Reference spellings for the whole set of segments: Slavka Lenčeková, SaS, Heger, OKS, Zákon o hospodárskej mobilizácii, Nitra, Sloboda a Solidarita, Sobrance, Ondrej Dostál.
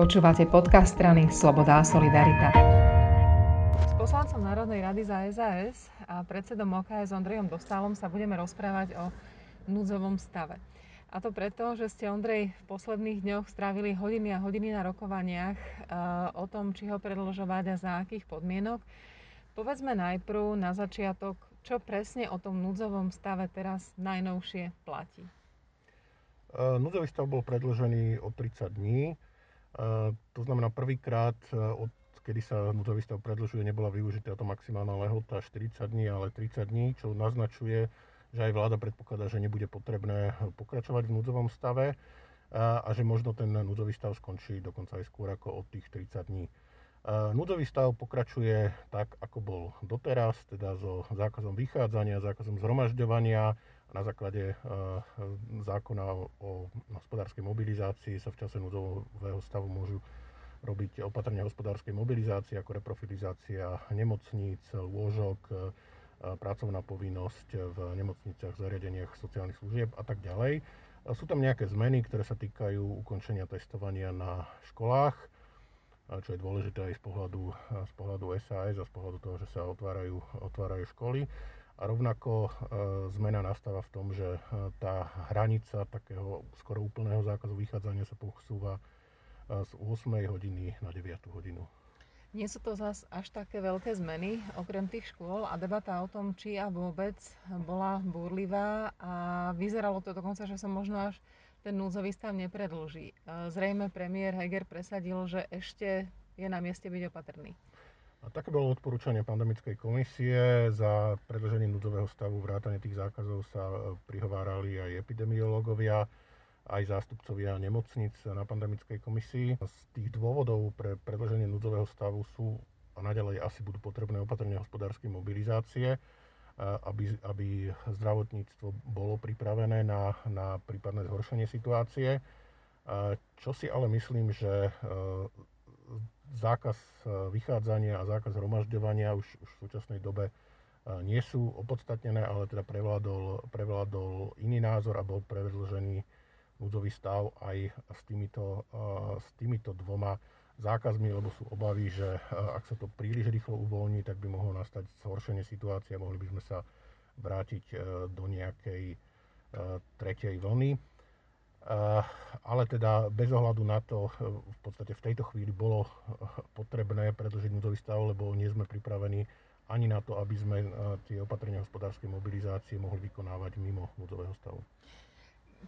Počúvate podcast strany Sloboda a Solidarita. S poslancom Národnej rady za SaS a predsedom OKS Ondrejom Dostálom sa budeme rozprávať o núdzovom stave. A to preto, že ste, Ondrej, v posledných dňoch strávili hodiny a hodiny na rokovaniach o tom, či ho predĺžovať a za akých podmienok. Povedzme najprv na začiatok, čo presne o tom núdzovom stave teraz najnovšie platí. Núdzový stav bol predĺžený o 30 dní. To znamená, prvýkrát, odkedy sa núdzový stav predĺžuje, nebola využitá to maximálna lehota 40 dní, ale 30 dní, čo naznačuje, že aj vláda predpokladá, že nebude potrebné pokračovať v núdzovom stave a že možno ten núdzový stav skončí dokonca aj skôr ako od tých 30 dní. Núdzový stav pokračuje tak, ako bol doteraz, teda so zákazom vychádzania, zákazom zhromažďovania. Na základe zákona o hospodárskej mobilizácii sa v čase núdzového stavu môžu robiť opatrenia hospodárskej mobilizácie, ako reprofilizácia nemocníc, lôžok, pracovná povinnosť v nemocniciach, zariadeniach sociálnych služieb a tak ďalej. Sú tam nejaké zmeny, ktoré sa týkajú ukončenia testovania na školách, čo je dôležité aj z pohľadu SaS a z pohľadu toho, že sa otvárajú školy. A rovnako zmena nastáva v tom, že tá hranica takého skoro úplného zákazu vychádzania sa posúva z 8 hodiny na 9 hodinu. Nie sú to zas až také veľké zmeny, okrem tých škôl, a debata o tom, či a vôbec, bola búrlivá a vyzeralo to dokonca, že sa možno až ten núdzový stav nepredĺží. Zrejme premiér Heger presadil, že ešte je na mieste byť opatrný. A také bolo odporúčanie pandemickej komisie. Za predĺženie núdzového stavu vrátane tých zákazov sa prihovárali aj epidemiológovia, aj zástupcovia nemocnic na pandemickej komisii. Z tých dôvodov pre predĺženie núdzového stavu sú a naďalej asi budú potrebné opatrenia hospodárskej mobilizácie, aby zdravotníctvo bolo pripravené na prípadné zhoršenie situácie. Čo si ale myslím, že zákaz vychádzania a zákaz hromažďovania už v súčasnej dobe nie sú opodstatnené, ale teda prevládol iný názor a bol predĺžený núdzový stav aj s týmito dvoma zákazmi, lebo sú obavy, že ak sa to príliš rýchlo uvoľní, tak by mohlo nastať zhoršenie situácie a mohli by sme sa vrátiť do nejakej tretej vlny. Ale teda bez ohľadu na to, v podstate v tejto chvíli bolo potrebné predĺžiť núdzový stav, lebo nie sme pripravení ani na to, aby sme tie opatrenia hospodárskej mobilizácie mohli vykonávať mimo núdzového stavu.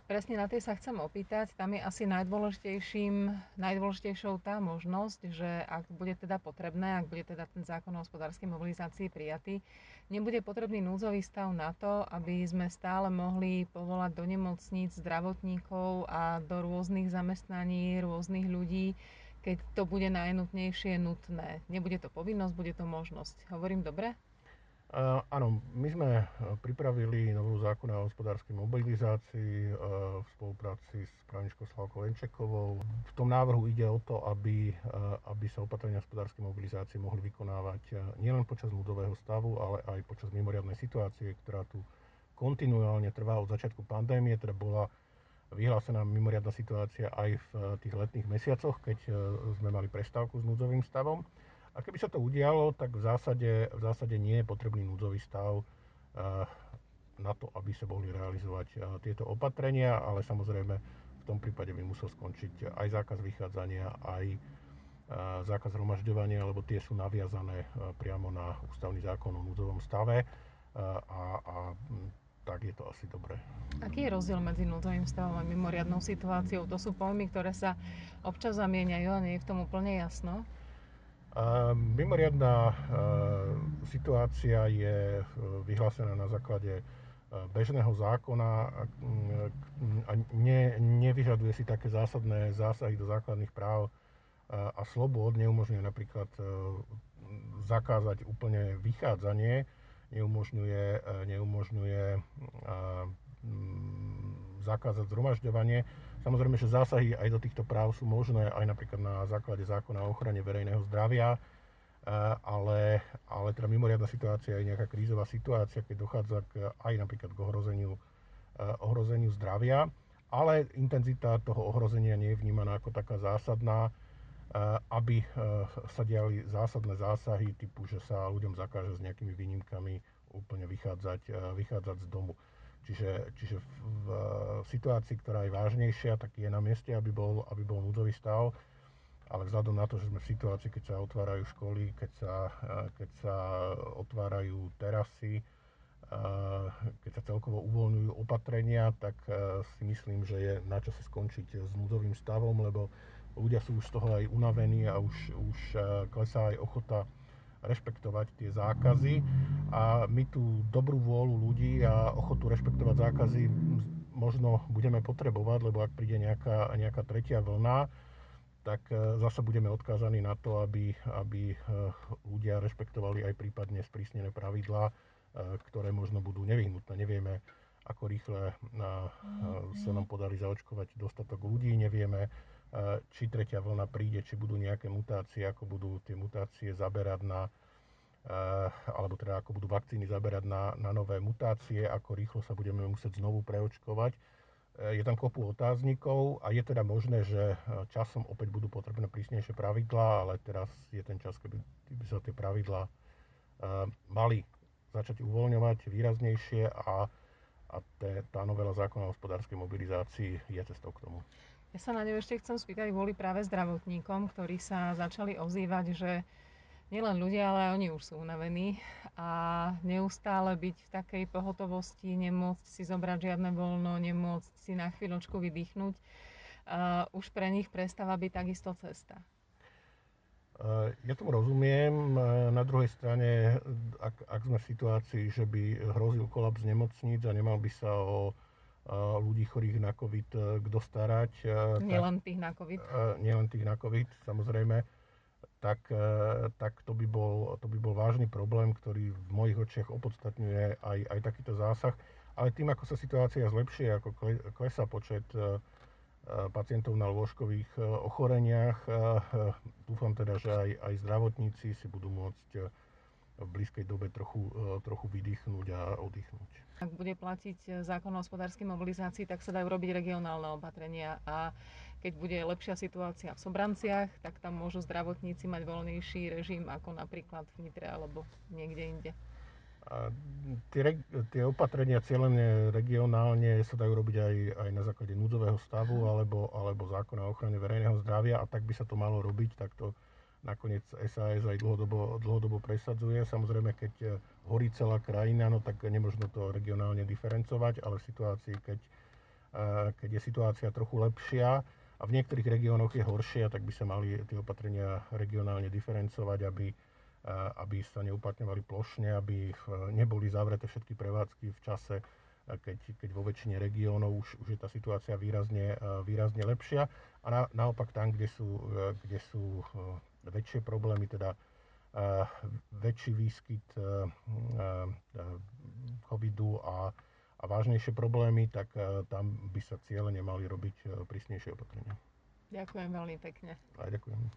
Presne na tej sa chcem opýtať. Tam je asi najdôležitejšou tá možnosť, že ak bude teda potrebné, ak bude teda ten zákon o hospodárskej mobilizácii prijatý, nebude potrebný núdzový stav na to, aby sme stále mohli povolať do nemocníc zdravotníkov a do rôznych zamestnaní, rôznych ľudí, keď to bude najnutnejšie nutné. Nebude to povinnosť, bude to možnosť. Hovorím dobre? Áno, my sme pripravili novú zákon o hospodárskej mobilizácii v spolupráci s právničkou Slavkou Lenčekovou. V tom návrhu ide o to, aby sa opatrenia hospodárskej mobilizácie mohli vykonávať nielen počas núdzového stavu, ale aj počas mimoriadnej situácie, ktorá tu kontinuálne trvá od začiatku pandémie. Teda bola vyhlásená mimoriadna situácia aj v tých letných mesiacoch, keď sme mali prestávku s núdzovým stavom. A keby sa to udialo, tak v zásade nie je potrebný núdzový stav na to, aby sa mohli realizovať tieto opatrenia, ale samozrejme v tom prípade by musel skončiť aj zákaz vychádzania, aj zákaz zhromažďovania, lebo tie sú naviazané priamo na ústavný zákon o núdzovom stave a tak je to asi dobré. Aký je rozdiel medzi núdzovým stavom a mimoriadnou situáciou? To sú pojmy, ktoré sa občas zamieňajú a nie je v tom úplne jasno. Mimoriadna situácia je vyhlásená na základe bežného zákona a nevyžaduje si také zásadné zásahy do základných práv a slobôd. Neumožňuje napríklad zakázať úplne vychádzanie, neumožňuje zakázať zhromažďovanie. Samozrejme, že zásahy aj do týchto práv sú možné aj napríklad na základe zákona o ochrane verejného zdravia, ale teda mimoriadna situácia je nejaká krízová situácia, keď dochádza aj napríklad k ohrozeniu zdravia, ale intenzita toho ohrozenia nie je vnímaná ako taká zásadná aby sa diali zásadné zásahy typu, že sa ľuďom zakáže s nejakými výnimkami úplne vychádzať z domu. Čiže v situácii, ktorá je vážnejšia, tak je na mieste, aby bol núdzový stav, ale vzhľadom na to, že sme v situácii, keď sa otvárajú školy, keď sa otvárajú terasy, keď sa celkovo uvoľňujú opatrenia, tak si myslím, že je na čase skončiť s núdzovým stavom, lebo ľudia sú už z toho aj unavení a už klesá aj ochota rešpektovať tie zákazy. A my tú dobrú vôľu ľudí a ochotu rešpektovať zákazy možno budeme potrebovať, lebo ak príde nejaká tretia vlna, tak zase budeme odkázaní na to, aby ľudia rešpektovali aj prípadne sprísnené pravidlá, ktoré možno budú nevyhnutné. Nevieme, ako rýchle sa nám podarí zaočkovať dostatok ľudí, nevieme, či tretia vlna príde, či budú nejaké mutácie, ako budú tie mutácie zaberať ako budú vakcíny zaberať na nové mutácie, ako rýchlo sa budeme musieť znovu preočkovať. Je tam kopu otáznikov a je teda možné, že časom opäť budú potrebné prísnejšie pravidlá, ale teraz je ten čas, keby sa tie pravidlá mali začať uvoľňovať výraznejšie a tá novela zákona o hospodárskej mobilizácii je cestou k tomu. Ja sa na ňu ešte chcem spýtať kvôli práve zdravotníkom, ktorí sa začali ozývať, že nielen ľudia, ale aj oni už sú unavení a neustále byť v takej pohotovosti, nemôcť si zobrať žiadne voľno, nemôcť si na chvíľočku vydýchnuť, už pre nich prestáva byť takisto cesta. Ja tomu rozumiem. Na druhej strane, ak sme v situácii, že by hrozil kolaps nemocníc a nemal by sa o ľudí chorých na COVID kto starať. Nielen tých na COVID, samozrejme. Tak to by bol vážny problém, ktorý v mojich očiach opodstatňuje aj takýto zásah. Ale tým, ako sa situácia zlepšie, ako klesá počet pacientov na lôžkových ochoreniach, dúfam teda, že aj zdravotníci si budú môcť v blízkej dobe trochu vydýchnuť a oddychnúť. Ak bude platiť zákon o hospodárskej mobilizácii, tak sa dajú robiť regionálne opatrenia a keď bude lepšia situácia v Sobranciach, tak tam môžu zdravotníci mať voľnejší režim ako napríklad v Nitre alebo niekde inde. A tie opatrenia cieľené regionálne sa dajú robiť aj na základe núdzového stavu alebo zákona o ochrane verejného zdravia a tak by sa to malo robiť, tak to nakoniec SaS aj dlhodobo presadzuje. Samozrejme, keď horí celá krajina, no tak nemožno to regionálne diferencovať, ale v situácii, keď je situácia trochu lepšia a v niektorých regiónoch je horšia, tak by sa mali tie opatrenia regionálne diferencovať, aby sa neuplatňovali plošne, aby neboli zavreté všetky prevádzky v čase, keď vo väčšine regiónov už je tá situácia výrazne lepšia. A naopak tam, kde sú väčšie problémy, teda väčší výskyt covidu a vážnejšie problémy, tak tam by sa cieľene mali robiť prísnejšie opatrenia. Ďakujem veľmi pekne. A ďakujem.